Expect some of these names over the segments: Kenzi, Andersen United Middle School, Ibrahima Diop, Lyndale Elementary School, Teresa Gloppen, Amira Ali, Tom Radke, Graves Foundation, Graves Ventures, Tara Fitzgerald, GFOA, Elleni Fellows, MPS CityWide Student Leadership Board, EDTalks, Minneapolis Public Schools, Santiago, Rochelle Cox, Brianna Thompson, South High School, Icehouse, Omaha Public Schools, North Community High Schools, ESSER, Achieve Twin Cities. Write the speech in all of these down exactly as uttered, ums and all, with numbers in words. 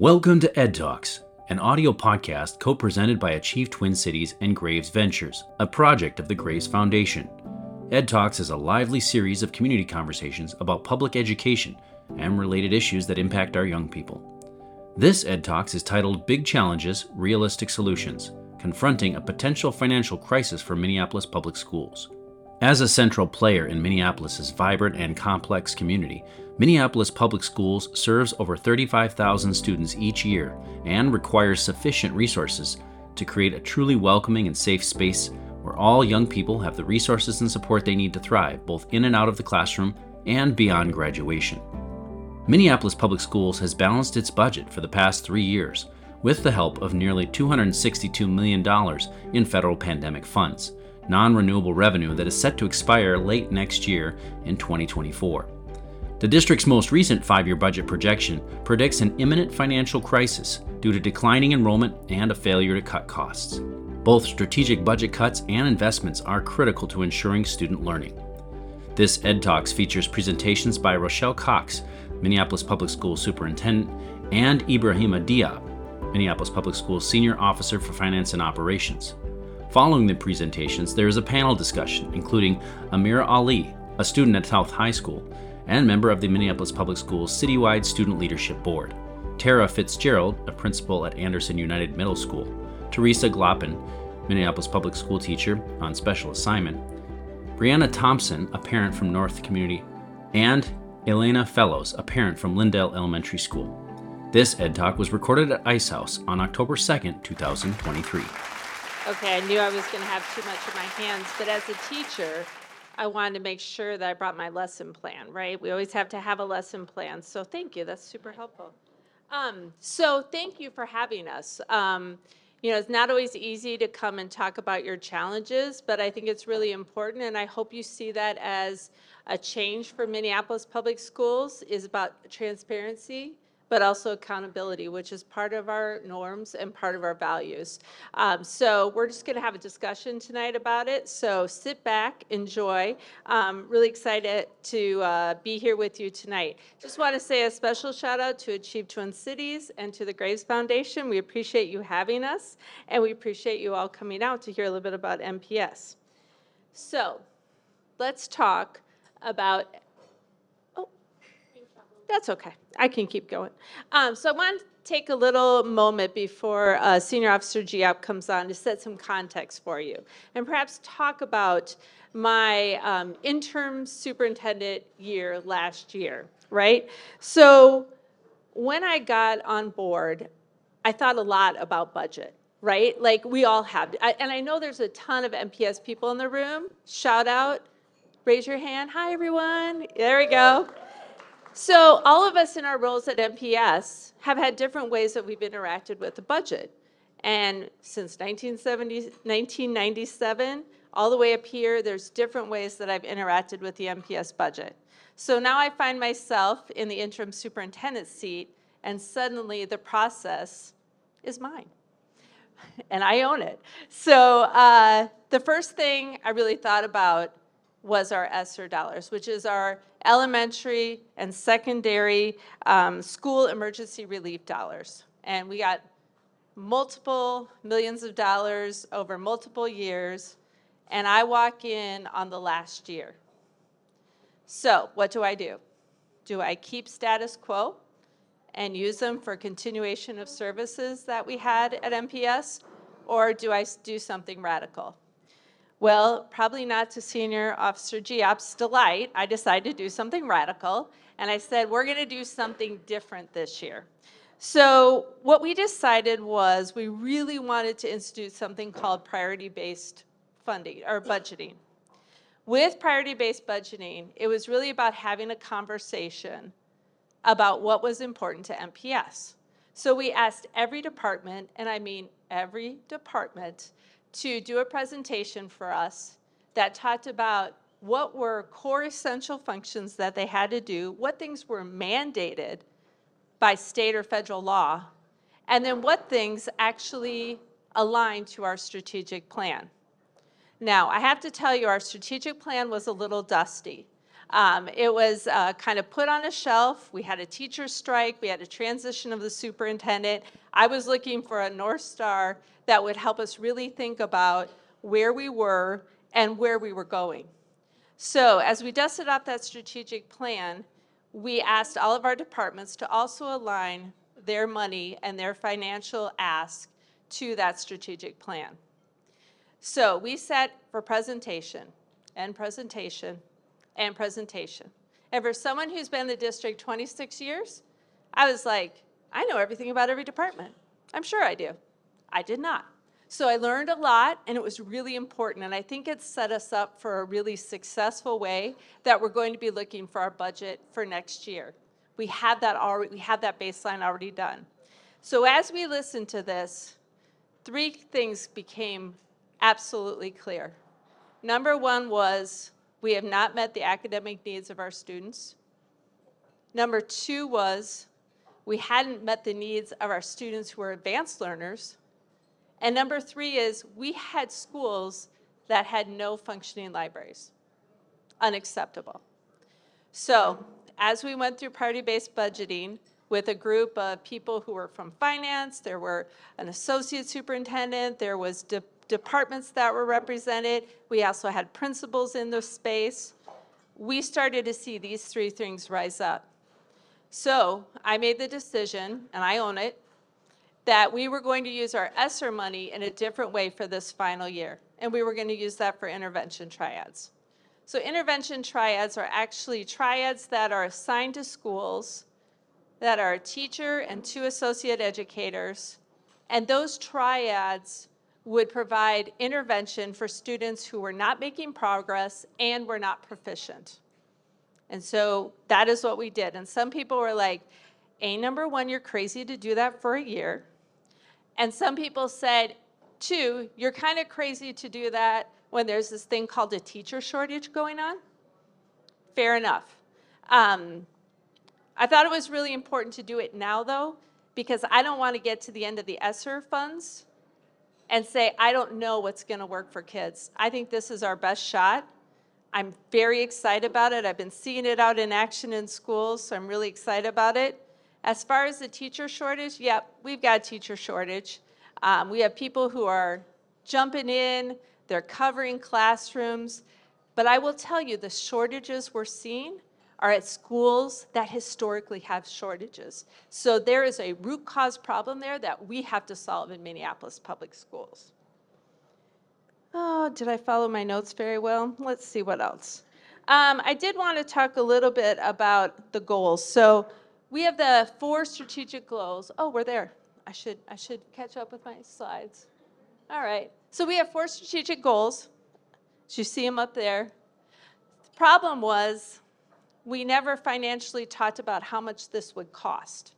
Welcome to EDTalks, an audio podcast co-presented by Achieve Twin Cities and Graves Ventures, a project of the Graves Foundation. EDTalks is a lively series of community conversations about public education and related issues that impact our young people. This EDTalks is titled Big Challenges, Realistic Solutions, Confronting a Potential Financial Crisis for Minneapolis Public Schools. As a central player in Minneapolis's vibrant and complex community, Minneapolis Public Schools serves over thirty-five thousand students each year and requires sufficient resources to create a truly welcoming and safe space where all young people have the resources and support they need to thrive, both in and out of the classroom and beyond graduation. Minneapolis Public Schools has balanced its budget for the past three years with the help of nearly two hundred sixty-two million dollars in federal pandemic funds, non-renewable revenue that is set to expire late next year in twenty twenty-four. The district's most recent five-year budget projection predicts an imminent financial crisis due to declining enrollment and a failure to cut costs. Both strategic budget cuts and investments are critical to ensuring student learning. This EDTalks features presentations by Rochelle Cox, Minneapolis Public Schools Superintendent, and Ibrahima Diop, Minneapolis Public Schools Senior Officer for Finance and Operations. Following the presentations, there is a panel discussion, including Amira Ali, a student at South High School, and member of the Minneapolis Public Schools CityWide Student Leadership Board, Tara Fitzgerald, a principal at Andersen United Middle School, Teresa Gloppen, Minneapolis Public School teacher on special assignment, Brianna Thompson, a parent from North Community, and Elleni Fellows, a parent from Lyndale Elementary School. This EDTalk was recorded at Ice House on October second, twenty twenty-three. Okay, I knew I was gonna have too much in my hands, but as a teacher, I wanted to make sure that I brought my lesson plan, right? We always have to have a lesson plan. So thank you, that's super helpful. Um, so thank you for having us. Um, you know, it's not always easy to come and talk about your challenges, but I think it's really important, and I hope you see that as a change for Minneapolis Public Schools is about transparency, but also accountability, which is part of our norms and part of our values. Um, so we're just gonna have a discussion tonight about it. So sit back, enjoy. Um, really excited to uh, be here with you tonight. Just wanna say a special shout out to Achieve Twin Cities and to the Graves Foundation. We appreciate you having us, and we appreciate you all coming out to hear a little bit about M P S. So let's talk about That's okay. I can keep going. Um, so I want to take a little moment before uh, Senior Officer Diop comes on to set some context for you and perhaps talk about my um, interim superintendent year last year, right? So when I got on board, I thought a lot about budget, right? Like we all have. I, and I know there's a ton of M P S people in the room. Shout out. Raise your hand. Hi, everyone. There we go. So all of us in our roles at M P S have had different ways that we've interacted with the budget. And since nineteen ninety-seven, all the way up here, there's different ways that I've interacted with the M P S budget. So now I find myself in the interim superintendent seat, and suddenly the process is mine. And I own it. So uh, the first thing I really thought about was our ESSER dollars, which is our elementary and secondary um, school emergency relief dollars. And we got multiple millions of dollars over multiple years, and I walk in on the last year. So what do I do? Do I keep status quo and use them for continuation of services that we had at M P S, or do I do something radical? Well, probably not to Senior Officer Diop's delight. I decided to do something radical, and I said, we're gonna do something different this year. So what we decided was we really wanted to institute something called priority-based funding, or budgeting. With priority-based budgeting, it was really about having a conversation about what was important to M P S. So we asked every department, and I mean every department, to do a presentation for us that talked about what were core essential functions that they had to do, what things were mandated by state or federal law, and then what things actually aligned to our strategic plan. Now, I have to tell you, our strategic plan was a little dusty. Um, it was uh, kind of put on a shelf. We had a teacher strike. We had a transition of the superintendent. I was looking for a North Star that would help us really think about where we were and where we were going. So as we dusted off that strategic plan, we asked all of our departments to also align their money and their financial ask to that strategic plan. So we set for presentation and presentation and presentation. And for someone who's been in the district twenty-six years, I was like, I know everything about every department. I'm sure I do. I did not. So I learned a lot, and it was really important, and I think it set us up for a really successful way that we're going to be looking for our budget for next year. We have that already, we have that baseline already done. So as we listened to this, three things became absolutely clear. Number one was, we have not met the academic needs of our students. Number two was, we hadn't met the needs of our students who are advanced learners. And number three is, we had schools that had no functioning libraries. Unacceptable. So as we went through priority-based budgeting with a group of people who were from finance, there were an associate superintendent, there was de- departments that were represented, we also had principals in the space, we started to see these three things rise up. So I made the decision, and I own it, that we were going to use our ESSER money in a different way for this final year, and we were going to use that for intervention triads. So intervention triads are actually triads that are assigned to schools that are a teacher and two associate educators, and those triads would provide intervention for students who were not making progress and were not proficient. And so that is what we did, and some people were like, A, number one, you're crazy to do that for a year. And some people said, two, you're kind of crazy to do that when there's this thing called a teacher shortage going on. Fair enough. Um, I thought it was really important to do it now, though, because I don't want to get to the end of the ESSER funds and say, I don't know what's going to work for kids. I think this is our best shot. I'm very excited about it. I've been seeing it out in action in schools, so I'm really excited about it. As far as the teacher shortage, yep, yeah, we've got a teacher shortage. Um, we have people who are jumping in, they're covering classrooms, but I will tell you the shortages we're seeing are at schools that historically have shortages. So there is a root cause problem there that we have to solve in Minneapolis Public Schools. Oh, did I follow my notes very well? Let's see what else. Um, I did want to talk a little bit about the goals. So we have the four strategic goals. Oh, we're there. I should, I should catch up with my slides. All right. So we have four strategic goals. So you see them up there. The problem was we never financially talked about how much this would cost.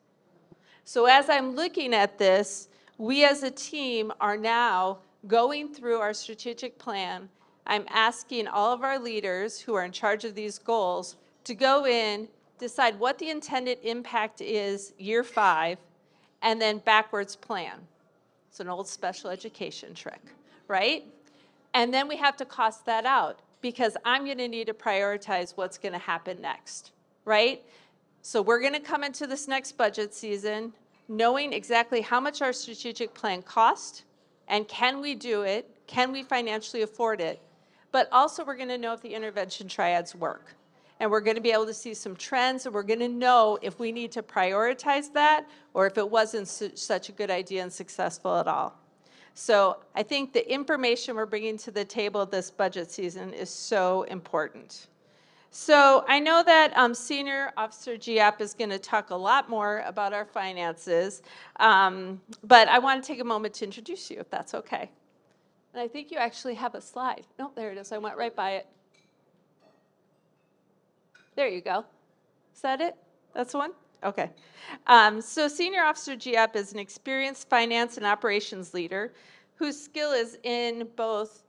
So as I'm looking at this, we as a team are now going through our strategic plan. I'm asking all of our leaders who are in charge of these goals to go in, decide what the intended impact is year five, and then backwards plan. It's an old special education trick, right? And then we have to cost that out because I'm going to need to prioritize what's going to happen next, right? So we're going to come into this next budget season knowing exactly how much our strategic plan cost and can we do it, can we financially afford it, but also we're going to know if the intervention triads work. And we're going to be able to see some trends, and we're going to know if we need to prioritize that or if it wasn't su- such a good idea and successful at all. So I think the information we're bringing to the table this budget season is so important. So I know that um, Senior Officer Diop is going to talk a lot more about our finances, um, but I want to take a moment to introduce you, if that's okay. And I think you actually have a slide. No, there it is. I went right by it. There you go. Is that it? That's the one? Okay. Um, so Senior Officer Diop is an experienced finance and operations leader whose skill is in both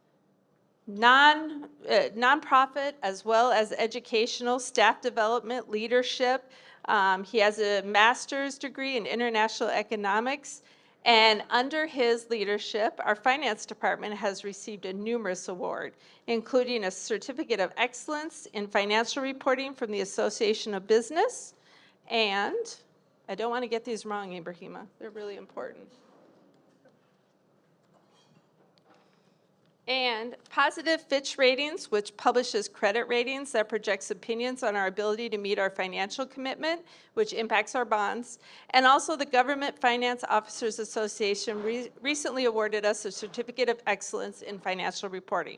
non, uh, nonprofit as well as educational staff development, leadership. Um, he has a master's degree in international economics And under his leadership, our finance department has received a numerous award, including a certificate of excellence in financial reporting from the Association of Business. And I don't want to get these wrong, Ibrahima. They're really important. And positive Fitch Ratings, which publishes credit ratings that projects opinions on our ability to meet our financial commitment, which impacts our bonds. And also the Government Finance Officers Association re recently awarded us a Certificate of Excellence in Financial Reporting.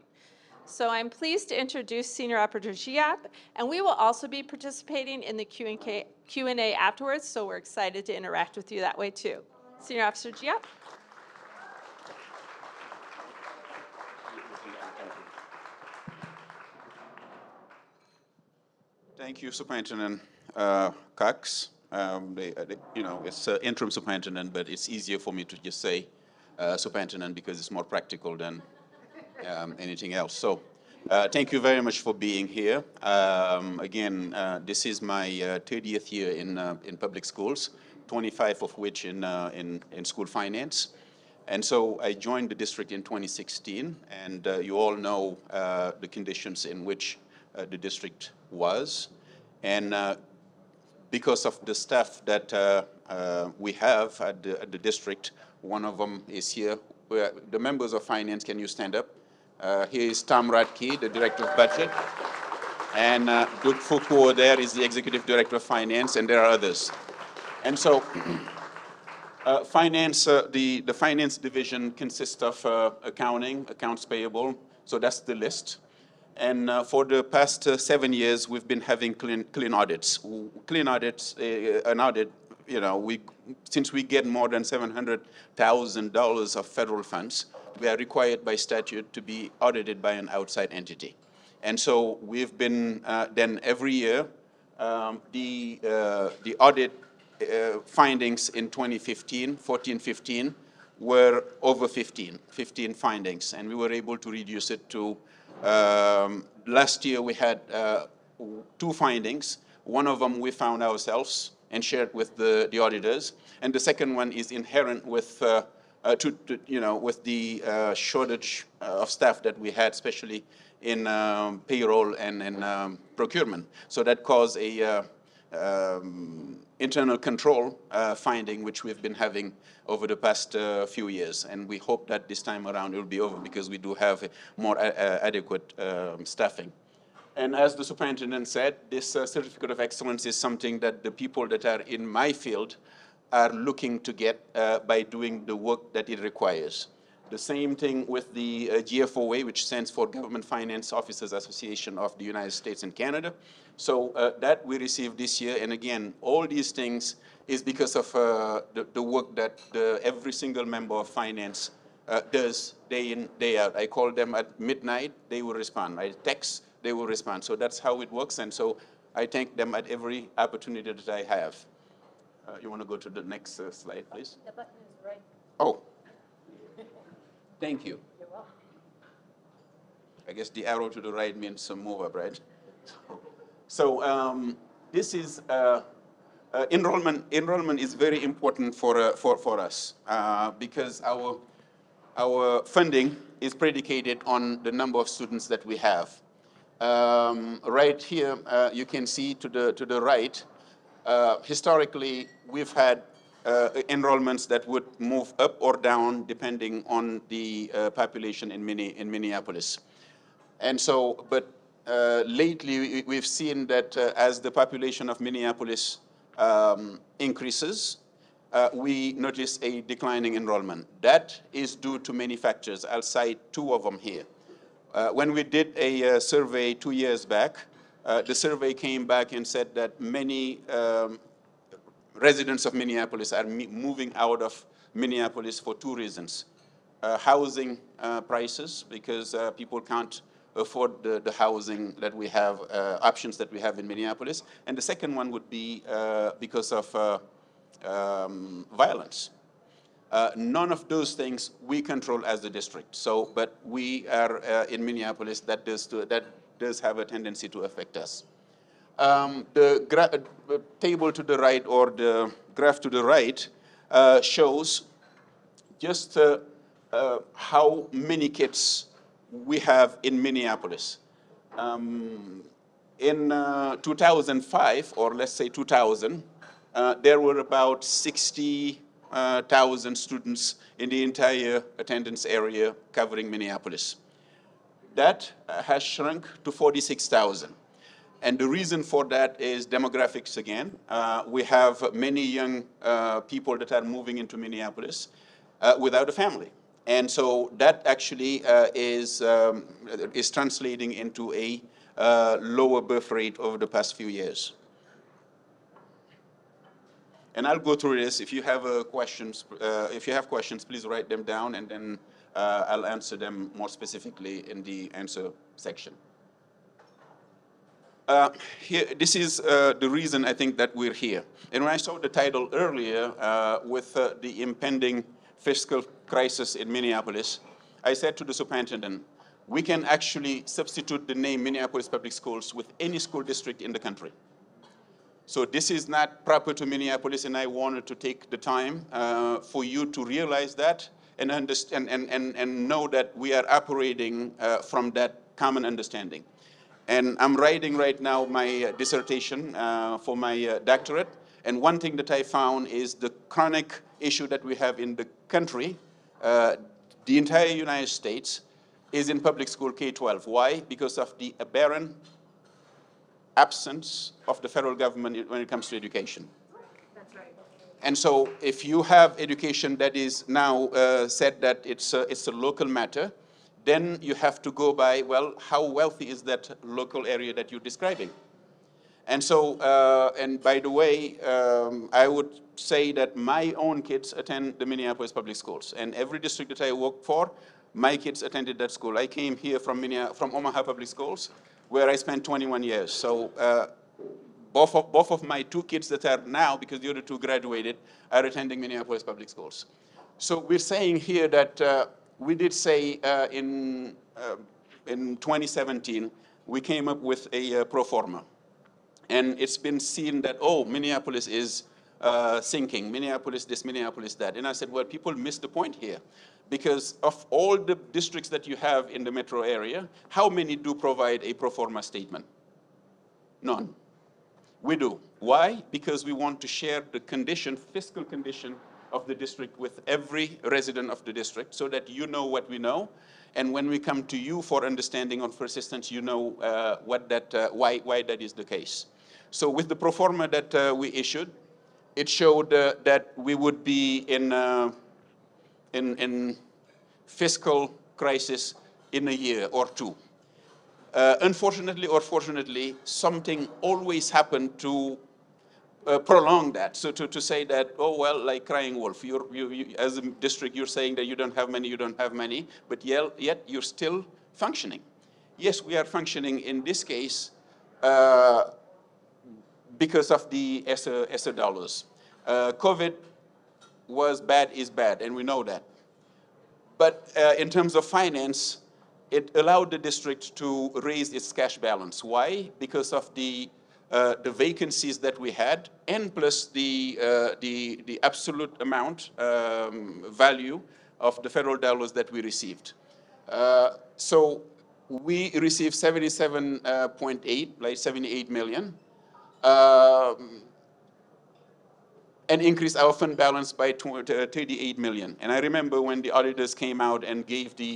So I'm pleased to introduce Senior Operator Diop, and we will also be participating in the Q and A afterwards, so we're excited to interact with you that way too. Senior Officer Diop. Thank you, Superintendent uh, Cox. Um, they, they, you know, it's uh, interim superintendent, but it's easier for me to just say uh, superintendent because it's more practical than um, anything else. So uh, thank you very much for being here. Um, again, uh, this is my uh, thirtieth year in, uh, in public schools, twenty-five of which in, uh, in, in school finance. And so I joined the district in twenty sixteen, and uh, you all know uh, the conditions in which Uh, the district was, and uh, because of the staff that uh, uh, we have at the, at the district, one of them is here. Where the members of finance, can you stand up? Uh, here is Tom Radke, the director of budget, and uh, Doug Foucault there is the executive director of finance, and there are others. And so, uh, finance, uh, the, the finance division consists of uh, accounting, accounts payable, so that's the list. And uh, for the past uh, seven years, we've been having clean, clean audits. Clean audits, uh, an audit, you know, we, since we get more than seven hundred thousand dollars of federal funds, we are required by statute to be audited by an outside entity. And so we've been, uh, then every year, um, the, uh, the audit uh, findings in twenty fifteen, fourteen, fifteen, were over fifteen, fifteen findings, and we were able to reduce it to Um, last year we had uh, two findings. One of them we found ourselves and shared with the, the auditors, and the second one is inherent with, uh, uh, to, to, you know, with the uh, shortage of staff that we had, especially in um, payroll and in um, procurement. So that caused a uh, um, internal control uh, finding, which we've been having over the past uh, few years. And we hope that this time around it will be over because we do have more adequate um, staffing. And as the superintendent said, this uh, certificate of excellence is something that the people that are in my field are looking to get uh, by doing the work that it requires. The same thing with the uh, G F O A, which stands for Government Finance Officers Association of the United States and Canada. So uh, that we received this year. And again, all these things is because of uh, the, the work that the, every single member of finance uh, does day in, day out. I call them at midnight, they will respond. I text, they will respond. So that's how it works. And so I thank them at every opportunity that I have. Uh, you want to go to the next uh, slide, please? The button is right. Oh. Thank you. You're welcome. I guess the arrow to the right means some move up, right? So um, this is uh, uh, enrollment. Enrollment is very important for uh, for for us uh, because our our funding is predicated on the number of students that we have. Um, right here, uh, you can see to the to the right. Uh, historically, we've had Uh, enrollments that would move up or down depending on the uh, population in, Minne in Minneapolis. And so, but uh, lately we've seen that uh, as the population of Minneapolis um, increases, uh, we notice a declining enrollment. That is due to many factors. I'll cite two of them here. Uh, when we did a uh, survey two years back, uh, the survey came back and said that many um, residents of Minneapolis are moving out of Minneapolis for two reasons. Uh, housing uh, prices, because uh, people can't afford the, the housing that we have, uh, options that we have in Minneapolis. And the second one would be uh, because of uh, um, violence. Uh, none of those things we control as the district. So, but we are uh, in Minneapolis, that does, to, that does have a tendency to affect us. Um, the gra uh, table to the right or the graph to the right uh, shows just uh, uh, how many kids we have in Minneapolis. Um, in uh, two thousand five, or let's say two thousand, uh, there were about sixty thousand students in the entire attendance area covering Minneapolis. That uh, has shrunk to forty-six thousand. And the reason for that is demographics again. Uh, we have many young uh, people that are moving into Minneapolis uh, without a family. And so that actually uh, is, um, is translating into a uh, lower birth rate over the past few years. And I'll go through this. If you have uh, questions, uh, if you have questions, please write them down, and then uh, I'll answer them more specifically in the answer section. Uh, here, this is uh, the reason I think that we're here. And when I saw the title earlier uh, with uh, the impending fiscal crisis in Minneapolis, I said to the superintendent, we can actually substitute the name Minneapolis Public Schools with any school district in the country. So this is not proper to Minneapolis, and I wanted to take the time uh, for you to realize that and, understand, and, and, and know that we are operating uh, from that common understanding. And I'm writing right now my dissertation uh, for my uh, doctorate. And one thing that I found is the chronic issue that we have in the country, uh, the entire United States, is in public school K twelve. Why? Because of the aberrant absence of the federal government when it comes to education. That's right. And so if you have education that is now uh, said that it's a, it's a local matter, then you have to go by, well, how wealthy is that local area that you're describing? And so, uh, and by the way, um, I would say that my own kids attend the Minneapolis Public Schools. And every district that I work for, my kids attended that school. I came here from, Minneapolis, from Omaha Public Schools, where I spent twenty-one years. So uh, both, of, both of my two kids that are now, because the other two graduated, are attending Minneapolis Public Schools. So we're saying here that uh, we did say uh, in, uh, in twenty seventeen, we came up with a uh, pro forma. And it's been seen that, oh, Minneapolis is uh, sinking, Minneapolis this, Minneapolis that. And I said, well, people missed the point here. Because of all the districts that you have in the metro area, how many do provide a pro forma statement? None. We do. Why? Because we want to share the condition, fiscal condition of the district with every resident of the district so that you know what we know. And when we come to you for understanding or for assistance, you know uh, what that, uh, why, why that is the case. So with the pro forma that uh, we issued, it showed uh, that we would be in, uh, in, in fiscal crisis in a year or two. Uh, unfortunately or fortunately, something always happened to Uh, prolong that, so to, to say that, oh, well, like crying wolf, you're, you, you, as a district, you're saying that you don't have money, you don't have money, but yet you're still functioning. Yes, we are functioning in this case uh, because of the ESSER, ESSER dollars. Uh, COVID was bad is bad, and we know that. But uh, in terms of finance, it allowed the district to raise its cash balance. Why? Because of the Uh, the vacancies that we had, and plus the, uh, the, the absolute amount, um, value of the federal dollars that we received. Uh, so we received seventy-seven point eight, like seventy-eight million, um, and increased our fund balance by thirty-eight million. And I remember when the auditors came out and gave the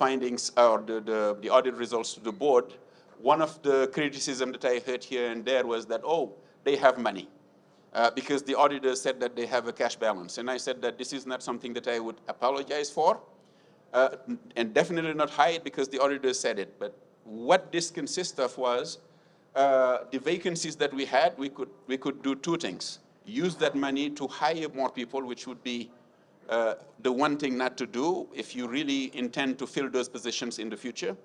findings, or the, the, the audit results to the board, one of the criticism that I heard here and there was that, oh, they have money. Uh, because the auditor said that they have a cash balance. And I said that this is not something that I would apologize for, uh, and definitely not hide because the auditor said it. But what this consists of was uh, the vacancies that we had, we could, we could do two things. Use that money to hire more people, which would be uh, the one thing not to do if you really intend to fill those positions in the future.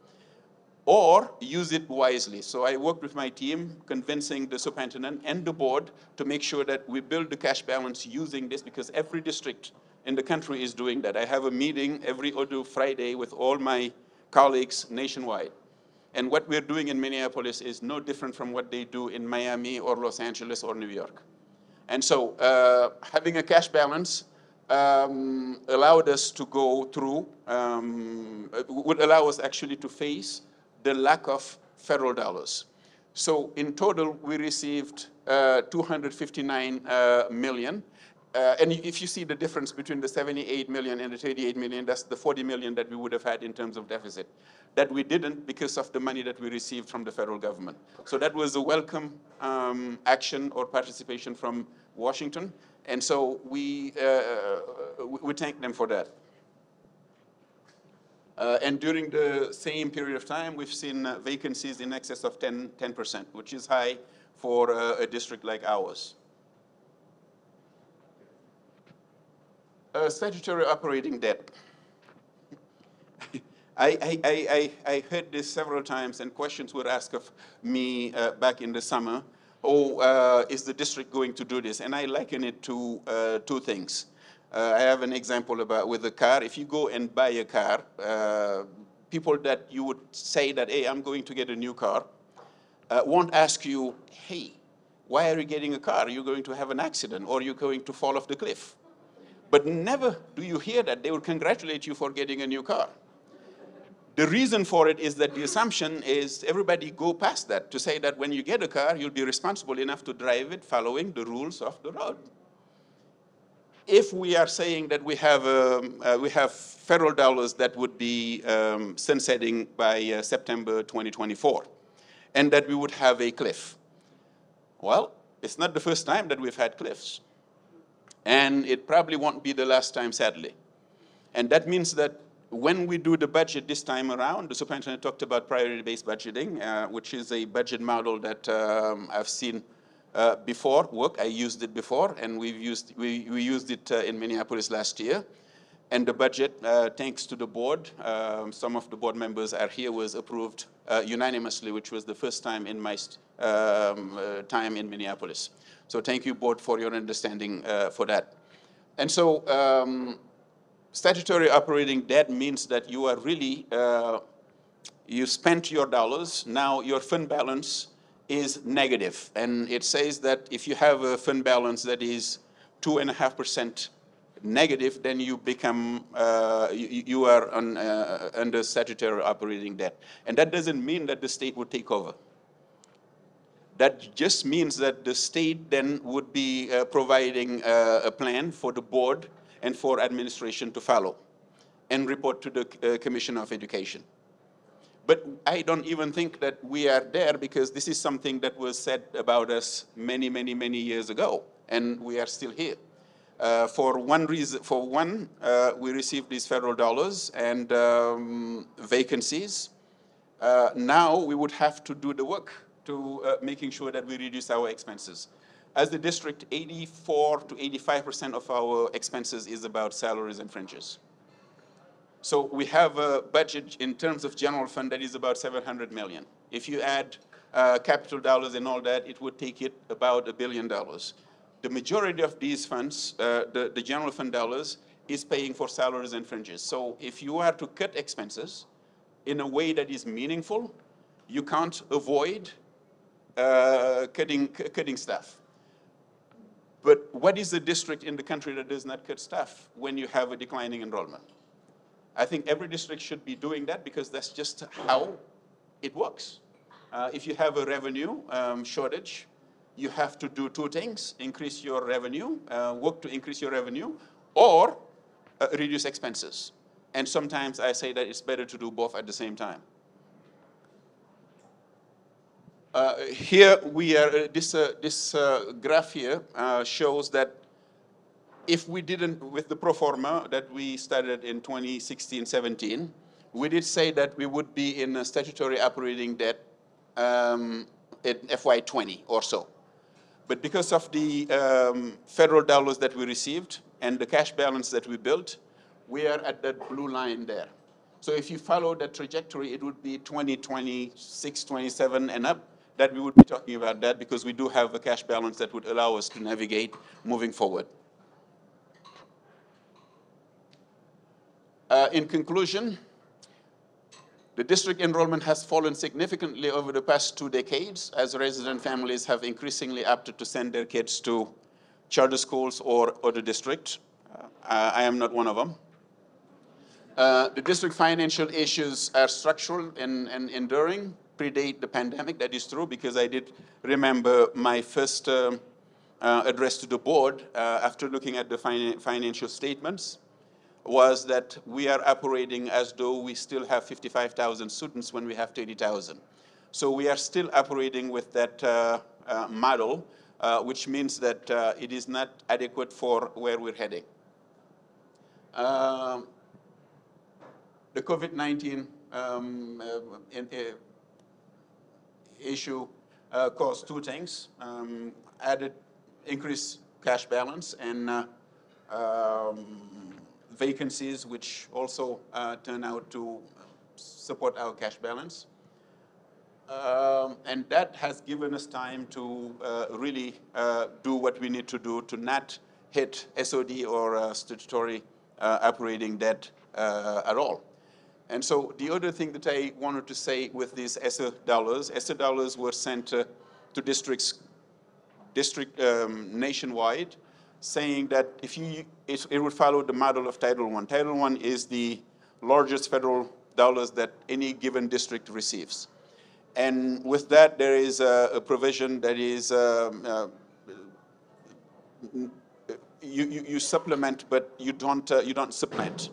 Or use it wisely. So I worked with my team, convincing the superintendent and the board to make sure that we build the cash balance using this, because every district in the country is doing that. I have a meeting every other Friday with all my colleagues nationwide. And what we're doing in Minneapolis is no different from what they do in Miami or Los Angeles or New York. And so uh, having a cash balance um, allowed us to go through, um, would allow us actually to face the lack of federal dollars. So in total, we received uh, two hundred fifty-nine uh, million. Uh, and if you see the difference between the seventy-eight million and the thirty-eight million, that's the forty million that we would have had in terms of deficit. That we didn't because of the money that we received from the federal government. So that was a welcome um, action or participation from Washington. And so we, uh, we, we thank them for that. Uh, and during the same period of time, we've seen uh, vacancies in excess of ten percent, which is high for uh, a district like ours. Uh, statutory operating debt. I, I, I, I heard this several times, and questions were asked of me uh, back in the summer. Oh, uh, is the district going to do this? And I liken it to uh, two things. Uh, I have an example about with a car. If you go and buy a car, uh, people that you would say that, hey, I'm going to get a new car, uh, won't ask you, hey, why are you getting a car? You're going to have an accident, or you're going to fall off the cliff. But never do you hear that. They will congratulate you for getting a new car. The reason for it is that the assumption is everybody go past that to say that when you get a car, you'll be responsible enough to drive it following the rules of the road. If we are saying that we have, um, uh, we have federal dollars that would be um, sunsetting by uh, September twenty twenty-four, and that we would have a cliff. Well, it's not the first time that we've had cliffs. And it probably won't be the last time, sadly. And that means that when we do the budget this time around, the superintendent talked about priority-based budgeting, uh, which is a budget model that um, I've seen uh, before work. I used it before, and we've used, we, we used it uh, in Minneapolis last year. And the budget, uh, thanks to the board, um, some of the board members are here, was approved uh, unanimously, which was the first time in my um, uh, time in Minneapolis. So thank you, board, for your understanding uh, for that. And so um, statutory operating debt means that you are really, uh, you spent your dollars. Now your fund balance is negative. And it says that if you have a fund balance that is two and a half percent negative, then you become, uh, you, you are on, uh, under statutory operating debt. And that doesn't mean that the state would take over. That just means that the state then would be uh, providing uh, a plan for the board and for administration to follow and report to the uh, Commission of Education. But I don't even think that we are there because this is something that was said about us many, many, many years ago, and we are still here. Uh, for one reason, for one, uh, we received these federal dollars and um, vacancies. Uh, now we would have to do the work to uh, making sure that we reduce our expenses. As the district, eighty-four to eighty-five percent of our expenses is about salaries and fringes. So we have a budget in terms of general fund that is about seven hundred million. If you add uh, capital dollars and all that, it would take it about a billion dollars. The majority of these funds, uh, the, the general fund dollars, is paying for salaries and fringes. So if you are to cut expenses in a way that is meaningful, you can't avoid Uh, cutting, cutting staff. But what is the district in the country that does not cut staff when you have a declining enrollment? I think every district should be doing that because that's just how it works. Uh, if you have a revenue um, shortage, you have to do two things, increase your revenue, uh, work to increase your revenue, or uh, reduce expenses. And sometimes I say that it's better to do both at the same time. Uh, here we are, uh, this, uh, this uh, graph here uh, shows that if we didn't, with the pro forma that we started in twenty sixteen seventeen, we did say that we would be in a statutory operating debt um, in F Y twenty or so. But because of the um, federal dollars that we received and the cash balance that we built, we are at that blue line there. So if you follow that trajectory, it would be twenty, twenty-six, twenty-seven and up. That we would be talking about that because we do have a cash balance that would allow us to navigate moving forward. Uh, in conclusion, the district enrollment has fallen significantly over the past two decades as resident families have increasingly opted to send their kids to charter schools or, or the district. Uh, I am not one of them. Uh, the district financial issues are structural and, and enduring, predate the pandemic. That is true, because I did remember my first um, uh, address to the board uh, after looking at the fin financial statements was that we are operating as though we still have fifty-five thousand students when we have thirty thousand. So we are still operating with that uh, uh, model, uh, which means that uh, it is not adequate for where we're heading. Uh, the COVID nineteen um, uh, in, uh, issue uh, caused two things, um, added increased cash balance and uh, um, vacancies, which also uh, turn out to support our cash balance. Um, and that has given us time to uh, really uh, do what we need to do to not hit S O D or uh, statutory uh, operating debt uh, at all. And so the other thing that I wanted to say with these ESSER dollars, ESSER dollars were sent uh, to districts, district um, nationwide, saying that if you, it, it would follow the model of Title one. Title one is the largest federal dollars that any given district receives. And with that, there is a, a provision that is, um, uh, you, you, you supplement, but you don't, uh, you don't supplant.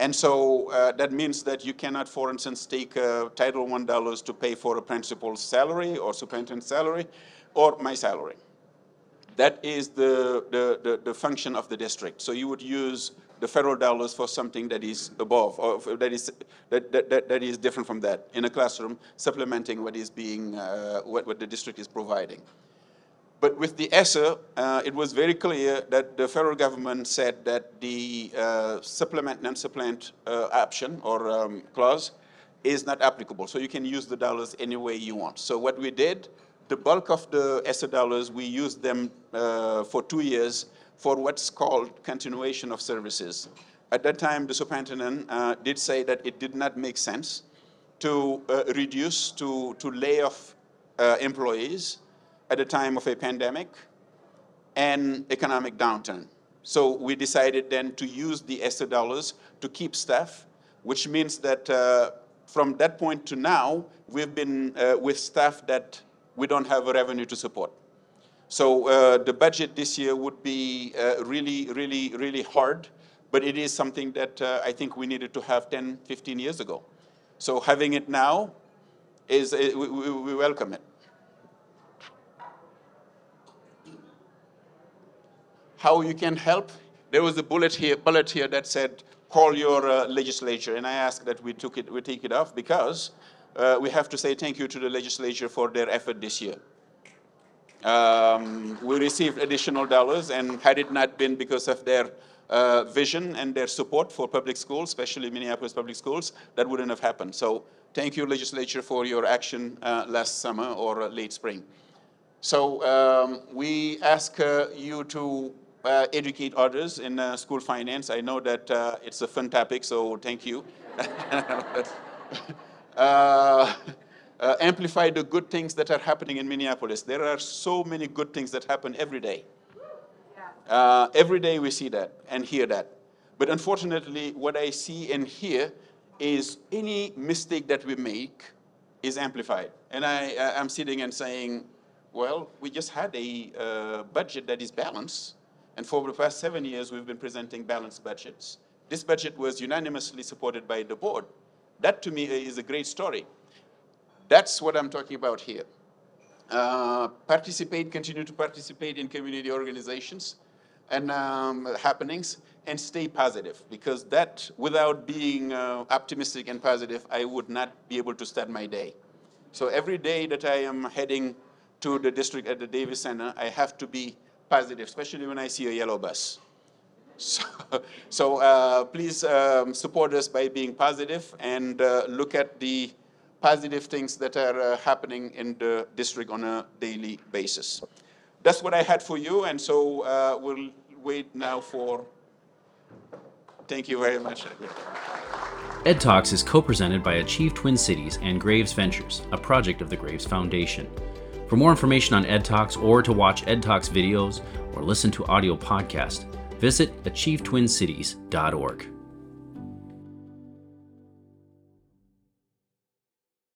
And so uh, that means that you cannot, for instance, take uh, Title one dollars to pay for a principal's salary or superintendent's salary or my salary. That is the, the, the, the function of the district. So you would use the federal dollars for something that is above, or that is, that, that, that, that is different from that in a classroom, supplementing what is being, uh, what, what the district is providing. But with the ESSER, uh, it was very clear that the federal government said that the uh, supplement, non-supplant uh, option or um, clause is not applicable. So you can use the dollars any way you want. So what we did, the bulk of the ESSER dollars, we used them uh, for two years for what's called continuation of services. At that time, the superintendent uh, did say that it did not make sense to uh, reduce, to, to lay off uh, employees at a time of a pandemic and economic downturn. So we decided then to use the ESSER dollars to keep staff, which means that uh, from that point to now, we've been uh, with staff that we don't have a revenue to support. So uh, the budget this year would be uh, really, really, really hard, but it is something that uh, I think we needed to have ten, fifteen years ago. So having it now, is uh, we, we, we welcome it. How you can help? There was a bullet here, bullet here that said, call your uh, legislature, and I asked that we, took it, we take it off because uh, we have to say thank you to the legislature for their effort this year. Um, we received additional dollars, and had it not been because of their uh, vision and their support for public schools, especially Minneapolis Public Schools, that wouldn't have happened. So thank you, legislature, for your action uh, last summer or uh, late spring. So um, we ask uh, you to uh, educate others in uh, school finance. I know that uh, it's a fun topic, so thank you. uh, Uh, amplify the good things that are happening in Minneapolis. There are so many good things that happen every day. Yeah. Uh, every day we see that and hear that. But unfortunately, what I see and hear is any mistake that we make is amplified. And I, uh, I'm sitting and saying, well, we just had a uh, budget that is balanced. And for the past seven years, we've been presenting balanced budgets. This budget was unanimously supported by the board. That, to me, is a great story. That's what I'm talking about here. Uh, participate, continue to participate in community organizations and um, happenings, and stay positive, because that, without being uh, optimistic and positive, I would not be able to start my day. So every day that I am heading to the district at the Davis Center, I have to be positive, especially when I see a yellow bus. So, so uh, please um, support us by being positive and uh, look at the positive things that are uh, happening in the district on a daily basis. That's what I had for you, and so uh, we'll wait now for... Thank you very much. EdTalks is co-presented by Achieve Twin Cities and Graves Ventures, a project of the Graves Foundation. For more information on EdTalks, or to watch EdTalks videos or listen to audio podcasts, visit achieve twin cities dot org.